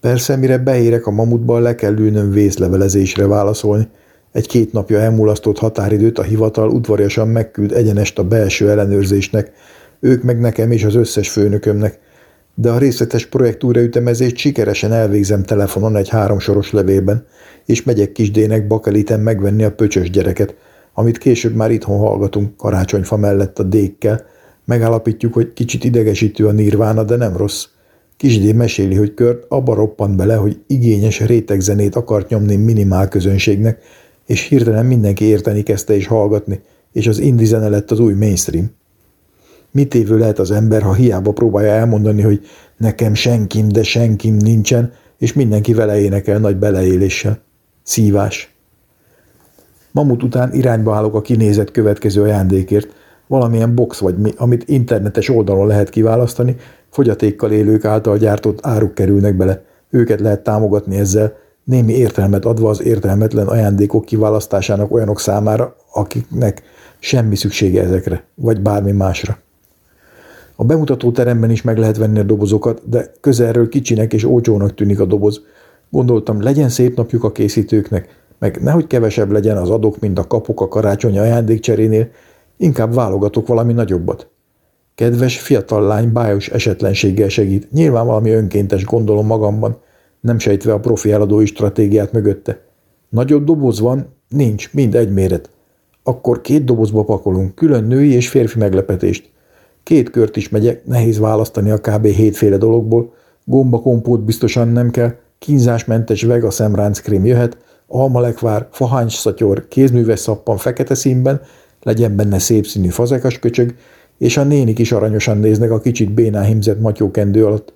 Persze, mire beérek a Mamutban, le kell ülnöm vészlevelezésre válaszolni. Egy-két napja elmulasztott határidőt a hivatal udvariasan megküld egyenest a belső ellenőrzésnek, ők meg nekem és az összes főnökömnek, de a részletes projekt újraütemezést sikeresen elvégzem telefonon egy 3 soros levélben, és megyek Kisdének Bakeliten megvenni a pöcsös gyereket, amit később már itthon hallgatunk karácsonyfa mellett a dékkel. Megállapítjuk, hogy kicsit idegesítő a Nirvána, de nem rossz. Kisdé meséli, hogy Kört abba roppant bele, hogy igényes rétegzenét akart nyomni minimál közönségnek, és hirtelen mindenki érteni kezdte és hallgatni, és az indie zene lett az új mainstream. Mit évő lehet az ember, ha hiába próbálja elmondani, hogy nekem senkim, de senkim nincsen, és mindenki vele énekel nagy beleéléssel. Szívás. Mamut után irányba állok a kinézet következő ajándékért, valamilyen box vagy mi, amit internetes oldalon lehet kiválasztani, fogyatékkal élők által gyártott áruk kerülnek bele, őket lehet támogatni ezzel, némi értelmet adva az értelmetlen ajándékok kiválasztásának olyanok számára, akiknek semmi szüksége ezekre, vagy bármi másra. A bemutatóteremben is meg lehet venni a dobozokat, de közelről kicsinek és olcsónak tűnik a doboz. Gondoltam, legyen szép napjuk a készítőknek, meg nehogy kevesebb legyen az adok, mint a kapok a karácsonyi ajándékcserénél, inkább válogatok valami nagyobbat. Kedves fiatal lány bájos esetlenséggel segít, nyilván valami önkéntes, gondolom magamban, nem sejtve a profi eladói stratégiát mögötte. Nagyobb doboz van? Nincs, mind egy méret. Akkor 2 dobozba pakolunk, külön női és férfi meglepetést. 2 kört is megyek, nehéz választani a kb. 7 féle dologból, gombakompót biztosan nem kell, kínzásmentes vega szemránckrém jöhet, almalekvár, fahánys-szatyor, kézműves szappan fekete színben, legyen benne szép színű fazekas köcsög, és a nénik is aranyosan néznek a kicsit bénán hímzett matyókendő alatt.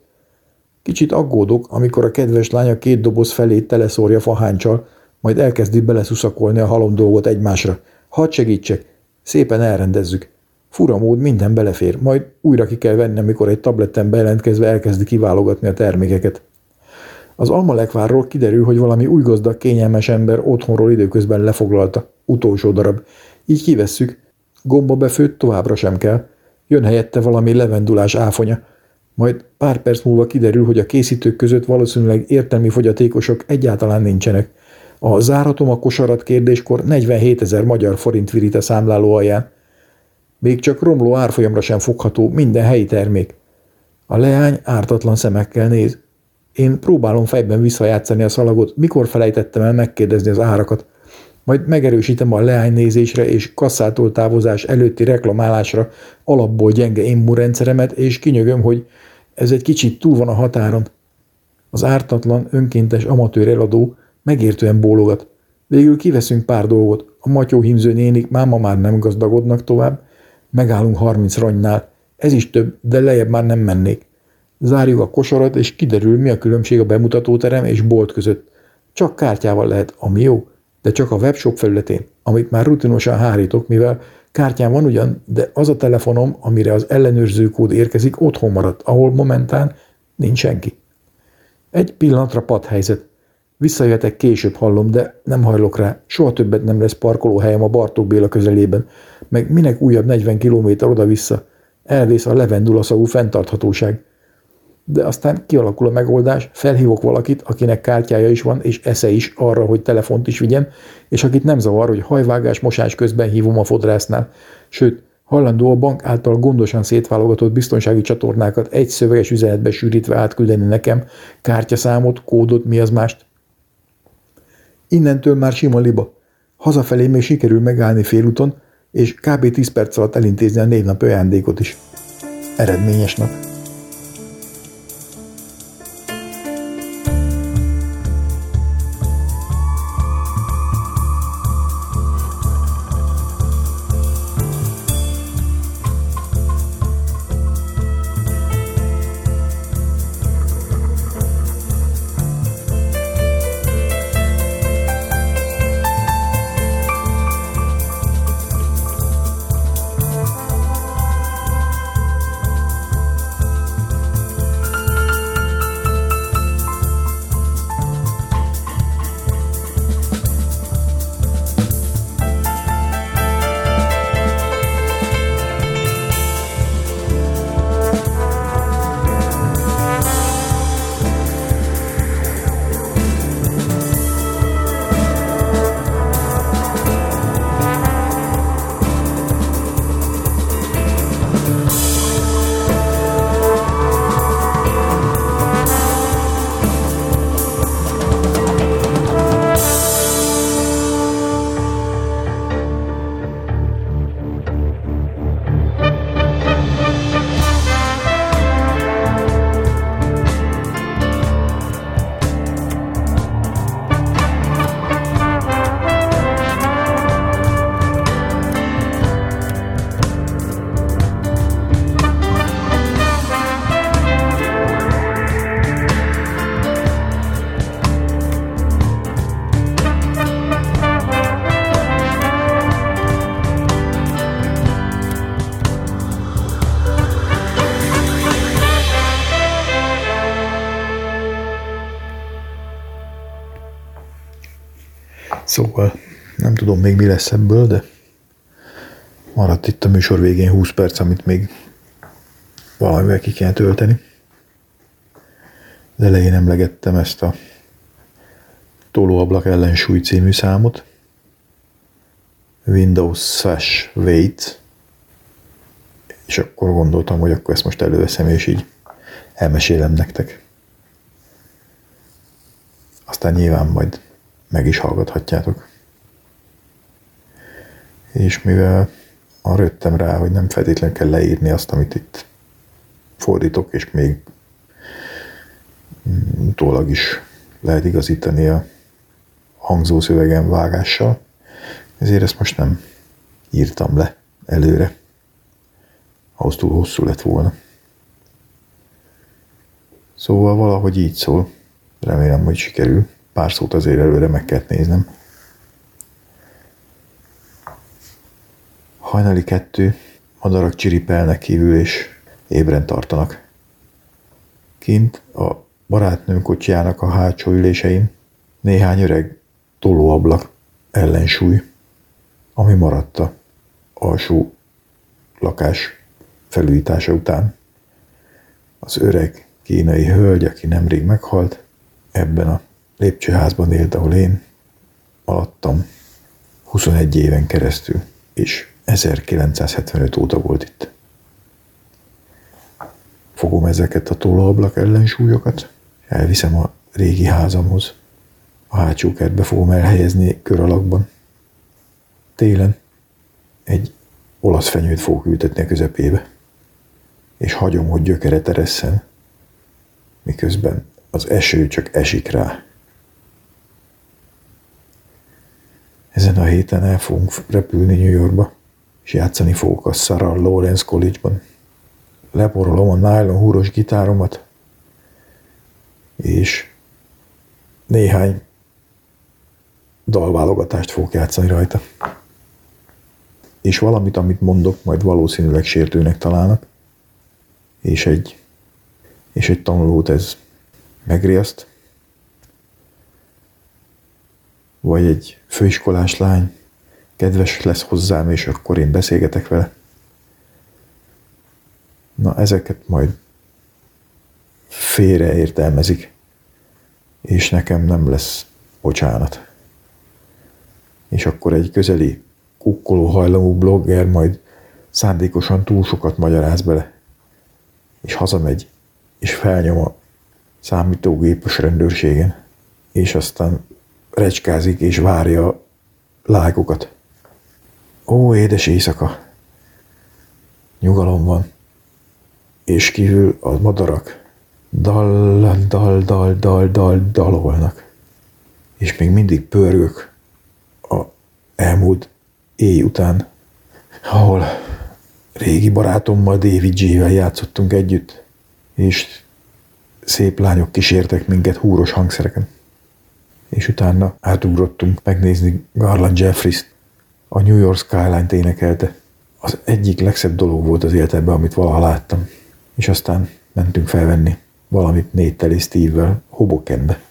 Kicsit aggódok, amikor a kedves lánya 2 doboz felét teleszórja faháncsal, majd elkezdi beleszuszakolni a halom dolgot egymásra. Hadd segítsek, szépen elrendezzük. Fura mód, minden belefér, majd újra ki kell venni, amikor egy tabletten bejelentkezve elkezdi kiválogatni a termékeket. Az almalekvárról kiderül, hogy valami új gazdag, kényelmes ember otthonról időközben lefoglalta. Utolsó darab. Így kivesszük. Gombabefőt továbbra sem kell. Jön helyette valami levendulás áfonya. Majd pár perc múlva kiderül, hogy a készítők között valószínűleg értelmi fogyatékosok egyáltalán nincsenek. A záratom a kosarat kérdéskor 47 000 magyar forint virít a számláló alján. Még csak romló árfolyamra sem fogható minden helyi termék. A leány ártatlan szemekkel néz. Én próbálom fejben visszajátszani a szalagot, mikor felejtettem el megkérdezni az árakat. Majd megerősítem a leánynézésre és kasszától távozás előtti reklamálásra alapból gyenge immunrendszeremet, és kinyögöm, hogy ez egy kicsit túl van a határon. Az ártatlan, önkéntes amatőr eladó megértően bólogat. Végül kiveszünk pár dolgot. A matyóhímző nénik máma már nem gazdagodnak tovább. Megállunk 30 ranynál. Ez is több, de lejjebb már nem mennék. Zárjuk a kosarat, és kiderül, mi a különbség a bemutatóterem és bolt között. Csak kártyával lehet, ami jó, de csak a webshop felületén, amit már rutinosan hárítok, mivel kártyán van ugyan, de az a telefonom, amire az ellenőrzőkód érkezik, otthon maradt, ahol momentán nincs senki. Egy pillanatra patthelyzet. Visszajöhetek később, hallom, de nem hajlok rá. Soha többet nem lesz parkolóhelyem a Bartók Béla közelében, meg minek újabb 40 kilométer oda-vissza. Elvész a levendulaszagú fenntarthatóság. De aztán kialakul a megoldás, felhívok valakit, akinek kártyája is van, és esze is arra, hogy telefont is vigyen, és akit nem zavar, hogy hajvágás, mosás közben hívom a fodrásznál. Sőt, hallandó a bank által gondosan szétválogatott biztonsági csatornákat egy szöveges üzenetbe sűrítve átküldeni nekem, kártyaszámot, kódot, mi az mást. Innentől már sima liba. Hazafelé még sikerül megállni félúton, és kb. 10 perc alatt elintézni a névnapi ajándékot is. Eredményes nap. Szóval nem tudom még mi lesz ebből, de maradt itt a műsor végén 20 perc, amit még valamivel ki kell tölteni. Az elején emlegettem ezt a Tolóablak ellensúly című számot. Windows Sash Weight. És akkor gondoltam, hogy akkor ezt most előveszem, és így elmesélem nektek. Aztán nyilván majd meg is hallgathatjátok. És mivel arra jöttem rá, hogy nem feltétlenül kell leírni azt, amit itt fordítok, és még utólag is lehet igazítani a hangzó szövegen vágással, ezért ezt most nem írtam le előre. Ahhoz túl hosszú lett volna. Szóval valahogy így szól. Remélem, hogy sikerül. Pár szót azért előre meg kellett néznem. Hajnali 2, madarak csiripelnek kívül és ébren tartanak. Kint a barátnőm kocsijának a hátsó ülésein néhány öreg tolóablak ellensúly, ami maradt a alsó lakás felújítása után. Az öreg kínai hölgy, aki nemrég meghalt, ebben a lépcsőházban élt, ahol én alattam 21 éven keresztül, és 1975 óta volt itt. Fogom ezeket a tolóablak ellensúlyokat, elviszem a régi házamhoz, a hátsó kertbe fogom elhelyezni kör alakban. Télen egy olasz fenyőt fogok ültetni a közepébe, és hagyom, hogy gyökere teresszen, miközben az eső csak esik rá. Ezen a héten el fogunk repülni New Yorkba, és játszani fogok a Sarah Lawrence College-ban. Leporolom a nylon húros gitáromat, és néhány dalválogatást fogok játszani rajta. És valamit, amit mondok, majd valószínűleg sértőnek találnak, és egy tanulót ez megriaszt. vagy egy főiskolás lány kedves lesz hozzám, és akkor én beszélgetek vele. Na, ezeket majd félreértelmezik, és nekem nem lesz bocsánat. És akkor egy közeli kukkolóhajlamú blogger majd szándékosan túl sokat magyaráz bele, és hazamegy, és felnyom a számítógépes rendőrségen, és aztán recskázik, és várja a lájkokat. Ó, édes éjszaka! Nyugalom van, és kívül a madarak dalolnak, és még mindig pörgök a elmúlt éj után, ahol régi barátommal, David J-vel játszottunk együtt, és szép lányok kísértek minket húros hangszereken. És utána átugrottunk megnézni Garland Jeffreys-t, a New York Skyline-t énekelte. Az egyik legszebb dolog volt az életemben, amit valaha láttam. És aztán mentünk felvenni valamit Nate-tel és Steve-vel Hobokenbe.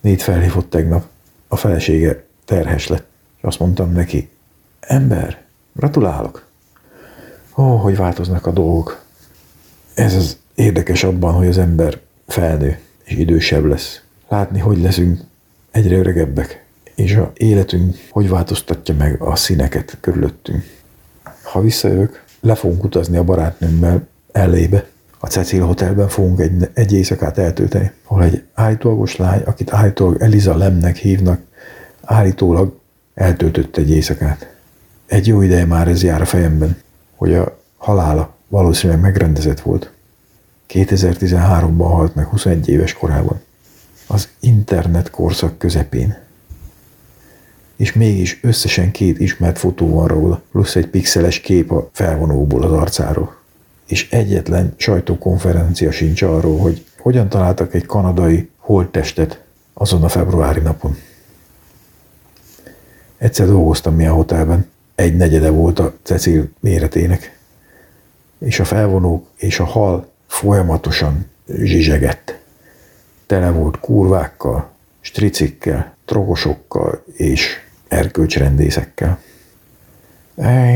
Nate felhívott tegnap, a felesége terhes lett, és azt mondtam neki, ember, gratulálok! Ó, hogy változnak a dolgok. Ez az érdekes abban, hogy az ember felnő és idősebb lesz. Látni, hogy leszünk egyre öregebbek, és a életünk hogy változtatja meg a színeket körülöttünk. Ha visszajövök, le fogunk utazni a barátnőmmel LA-be. A Cecil Hotelben fogunk egy éjszakát eltölteni, ahol egy állítólagos lány, akit állítólag Elisa Lamnek hívnak, állítólag eltöltött egy éjszakát. Egy jó ideje már ez jár a fejemben, hogy a halála valószínűleg megrendezett volt. 2013-ban halt meg 21 éves korában. Az internet korszak közepén. És mégis összesen 2 ismert fotó van róla, plusz egy pixeles kép a felvonóból az arcáról. És egyetlen sajtókonferencia sincs arról, hogy hogyan találtak egy kanadai holttestet azon a februári napon. Egyszer dolgoztam mi a hotelben, 1/4 volt a Cecil méretének, és a felvonók és a hal folyamatosan zsizsegett. Tele volt kurvákkal, stricikkel, trogosokkal és erkölcsrendészekkel.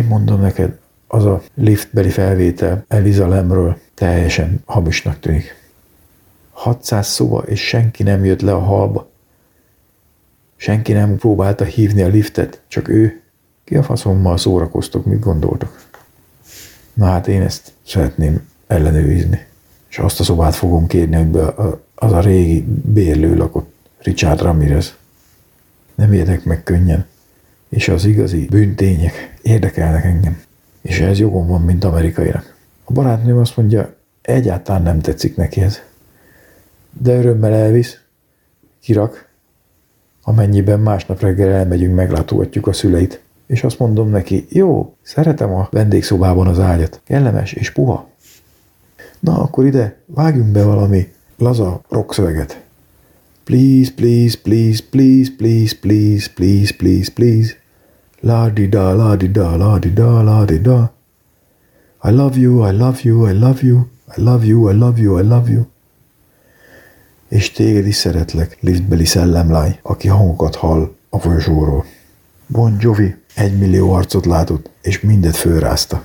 Mondom neked, az a liftbeli felvétel Elisa Lamről teljesen hamisnak tűnik. 600 szoba, és senki nem jött le a halba. Senki nem próbálta hívni a liftet, csak ő. Ki a faszommal szórakoztok, mit gondoltok? Na hát én ezt szeretném ellenőrizni. És azt a szobát fogom kérni, amiben az a régi bérlő lakott, Richard Ramirez. Nem ijedek meg könnyen, és az igazi bűntények érdekelnek engem. És ez jogom van, mint amerikainak. A barátnőm azt mondja, egyáltalán nem tetszik neki ez. De örömmel elvisz, kirak, amennyiben másnap reggel elmegyünk, meglátogatjuk a szüleit. És azt mondom neki, jó, szeretem a vendégszobában az ágyat, kellemes és puha. Na, akkor ide, vágjunk be valami laza rock-szöveget. Please, please, please, please, please, please, please, please, please. La-di-da, la-di-da, la-di-da, la-di-da. I love you, I love you, I love you, I love you, I love you, I love you. És téged is szeretlek, liftbeli szellemlány, aki hangokat hall a folyosóról. Bon Jovi 1 millió arcot látott, és mindet fölrázta.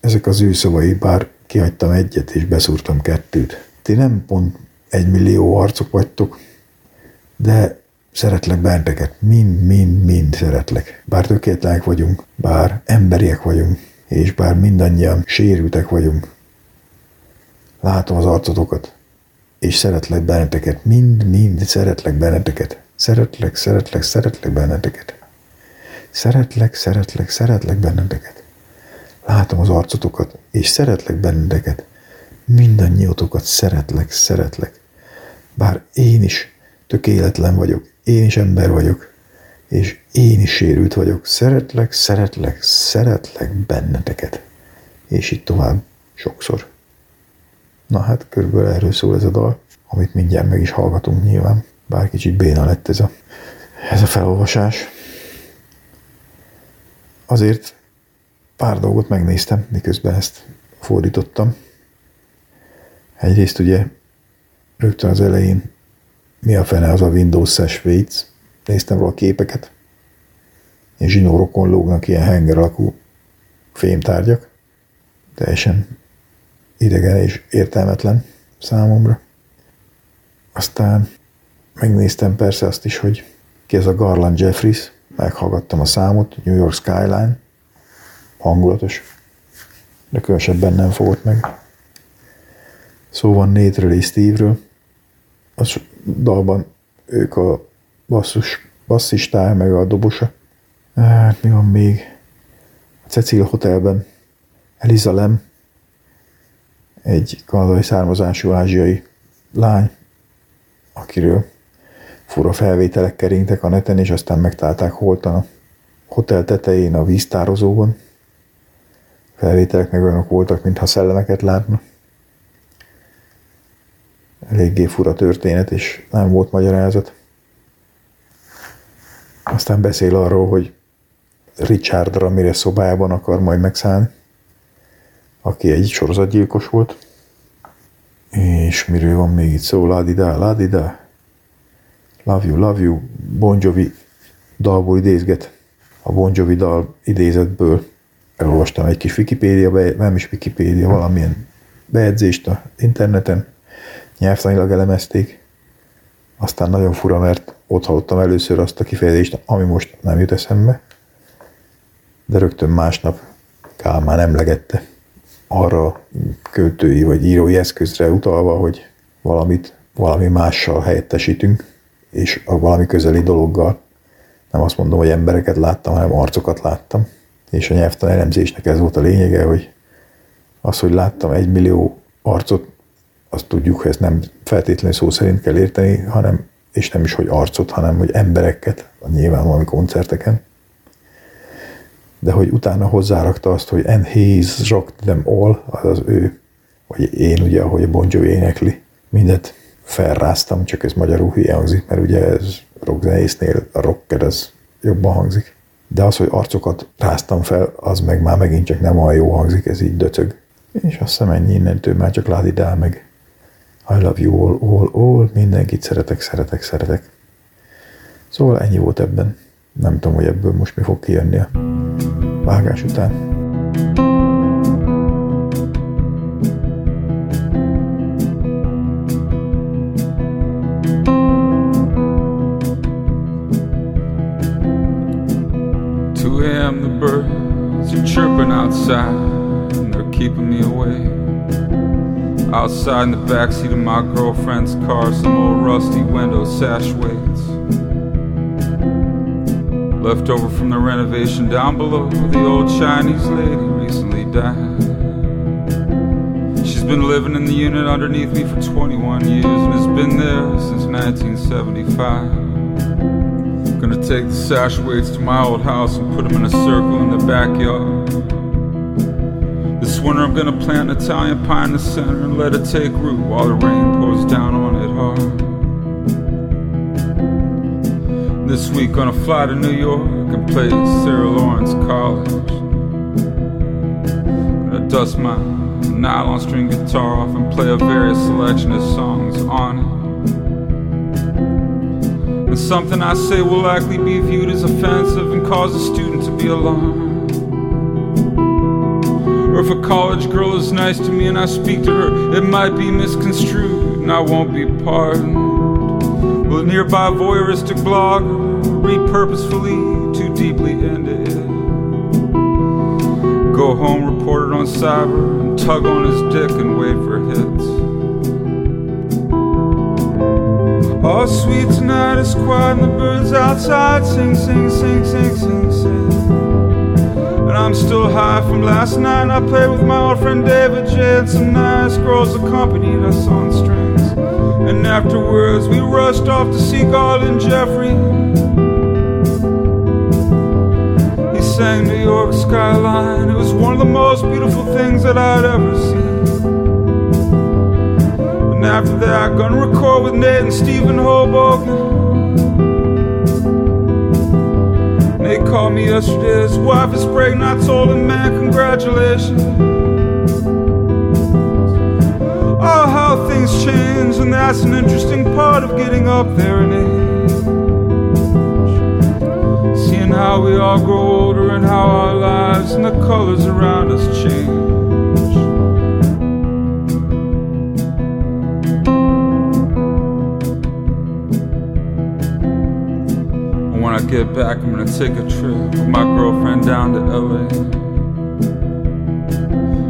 Ezek az ő szavai, bár kihagytam egyet, és beszúrtam 2. Ti nem pont 1 millió arcok vagytok, de szeretlek benteket. Mind szeretlek. Bár tökéletlenek vagyunk, bár emberiek vagyunk, és bár mindannyian sérültek vagyunk. Látom az arcotokat, és szeretlek benneteket. Mind szeretlek benneteket. Szeretlek benneteket. Szeretlek benneteket. Látom az arcotokat, és szeretlek benneteket. Mindannyiótokat szeretlek. Bár én is tökéletlen vagyok, én is ember vagyok, és én is sérült vagyok. Szeretlek benneteket. És így tovább sokszor. Na hát, körülbelül erről szól ez a dal, amit mindjárt meg is hallgatunk nyilván. Bár kicsit béna lett ez a felolvasás. Azért pár dolgot megnéztem, miközben ezt fordítottam. Egyrészt ugye rögtön az elején mi a fene az a Windows-es Svédc, Néztem róla képeket. Ilyen zsinórokon lógnak ilyen henger alakú fémtárgyak. Teljesen idegen és értelmetlen számomra. Aztán megnéztem persze azt is, hogy ki ez a Garland Jeffreys. Meghallgattam a számot, New York Skyline. Hangulatos. De különösebben nem fogott meg. Szó van Nate-ről és Steve-ről. A dalban ők a basszistá, meg a dobosa. Hát mi van még? A Cecil Hotelben Elisa Lam, egy kanadai származású ázsiai lány, akiről fura felvételek keringtek a neten, és aztán megtalálták holtan a hotel tetején, a víztározóban. A felvételek meg olyanok voltak, mintha szellemeket látna. Eléggé fura történet, és nem volt magyarázat. Aztán beszél arról, hogy Richard Ramirez szobájában akar majd megszállni, aki egy sorozatgyilkos volt. És miről van még itt szó? Ládidá, ládidá. Love you, Bon Jovi dalból idézget. A Bon Jovi dal idézetből elolvastam egy kis Wikipédia, valamilyen bejegyzést a interneten. Nyelvtanilag elemezték. Aztán nagyon fura, mert ott hallottam először azt a kifejezést, ami most nem jut eszembe, de rögtön másnap Kálmán emlegette arra költői vagy írói eszközre utalva, hogy valamit valami mással helyettesítünk, és a valami közeli dologgal. Nem azt mondom, hogy embereket láttam, hanem arcokat láttam. És a nyelvtan elemzésnek ez volt a lényege, hogy az, hogy láttam 1 millió arcot, azt tudjuk, hogy ezt nem feltétlenül szó szerint kell érteni, hanem, és nem is, hogy arcot, hanem, hogy embereket, nyilván valami koncerteken. De hogy utána hozzárakta azt, hogy and he's rocked them all, azaz ő, vagy én ugye, ahogy a Bon Jovi énekli, mindet felráztam, csak ez magyarul hülye hangzik, mert ugye ez rockzenésznél a rocker, ez jobban hangzik. De az, hogy arcokat ráztam fel, az meg már megint csak nem olyan jó hangzik, ez így döcög. És azt hiszem ennyi innentől, már csak ládidál meg. I love you all, mindenkit szeretek. Szóval ennyi volt ebben. Nem tudom, hogy ebből most mi fog kijönni a vágás után. To him the birds are chirping outside and they're keeping me away. Outside in the backseat of my girlfriend's car, some old rusty window sash waits. Left over from the renovation down below, the old Chinese lady recently died. She's been living in the unit underneath me for 21 years and has been there since 1975. Gonna take the sash waits to my old house and put them in a circle in the backyard. This winter I'm gonna plant an Italian pine in the center and let it take root while the rain pours down on it hard. This week gonna fly to New York and play at Sarah Lawrence College. Gonna dust my nylon string guitar off and play a various selection of songs on it. And something I say will likely be viewed as offensive and cause a student to be alarmed. Or if a college girl is nice to me and I speak to her, it might be misconstrued and I won't be pardoned. Will a nearby voyeuristic blogger read purposefully too deeply into it? Go home, report it on cyber, and tug on his dick and wait for hits. Oh, sweet tonight is quiet and the birds outside sing, sing, sing, sing, sing, sing, sing. And I'm still high from last night, and I played with my old friend David J, and some nice girls accompanied us on strings. And afterwards we rushed off to see Garland Jeffreys. He sang New York Skyline. It was one of the most beautiful things that I'd ever seen. And after that I'm gonna record with Nate and Stephen Hoboken. They called me yesterday, his wife is pregnant, I told him, man, congratulations. Oh, how things change, and that's an interesting part of getting up there in age. how we all grow older and how our lives and the colors around us change. When I get back, I'm gonna take a trip with my girlfriend down to LA.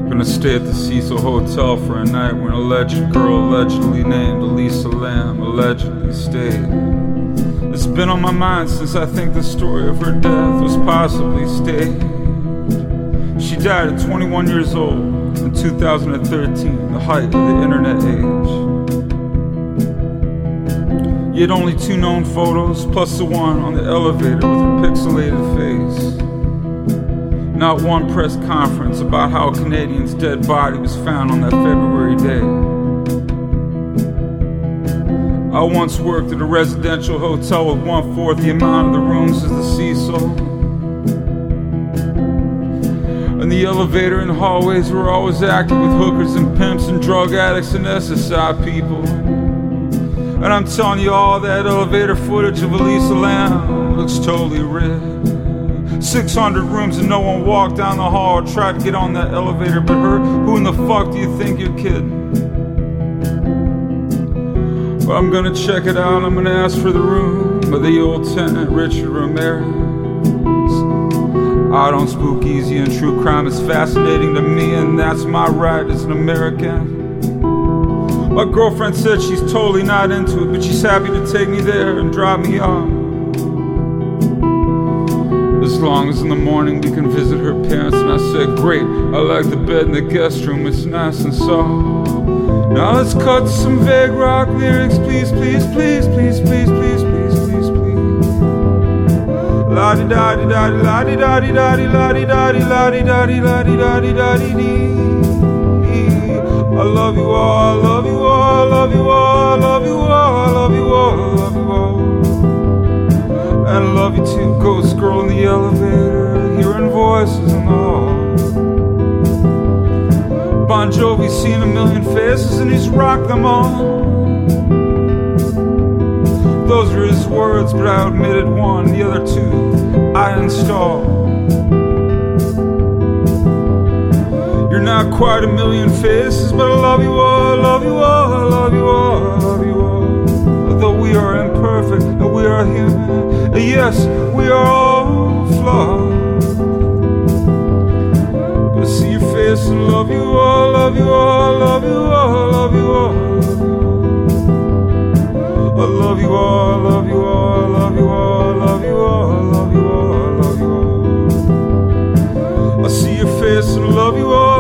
Gonna stay at the Cecil Hotel for a night when a legend girl allegedly named Elisa Lam allegedly stayed. It's been on my mind since I think the story of her death was possibly staged. She died at 21 years old in 2013, the height of the internet age. Yet only two known photos, plus the one on the elevator with her pixelated face. Not one press conference about how a Canadian's dead body was found on that February day. I once worked at a residential hotel with 1/4 the amount of the rooms as the Cecil. And the elevator and hallways were always active with hookers and pimps and drug addicts and SSI people. And I'm telling you, all that elevator footage of Elisa Lam looks totally red. 600 rooms and no one walked down the hall or tried to get on that elevator but her. Who in the fuck do you think you're kidding? But I'm gonna check it out. I'm gonna ask for the room by the old tenant Richard Ramirez. I don't spook easy and true crime is fascinating to me, and that's my right as an American. My girlfriend said she's totally not into it, but she's happy to take me there and drop me off. As long as in the morning we can visit her parents. And I said, great, I like the bed in the guest room, it's nice and soft. Now let's cut some vague rock lyrics, please, please, please, please, please, please, please, please, please. La-di-da-di-da-di, la-di-da-di-da-di, la-di-da-di, la-di-da-di, la-di-da-di-da-di-dee. I love you all, I love you all, I love you all, I love you all, I love you all, I love you all. I love you too, ghost girl in the elevator, hearing voices in the hall. Bon Jovi's seen a million faces and he's rocked them all. Those were his words, but I omitted one, the other two I installed. You're not quite a million faces, but I love you all, I love you all, I love you all, I love you all. Though we are imperfect and we are human, yes, we are all flawed. But I see your face and love you all, love you all, love you all, love you all. I love you all, love you all, love you all, love you all, love you all, love you all. I see your face and love you all.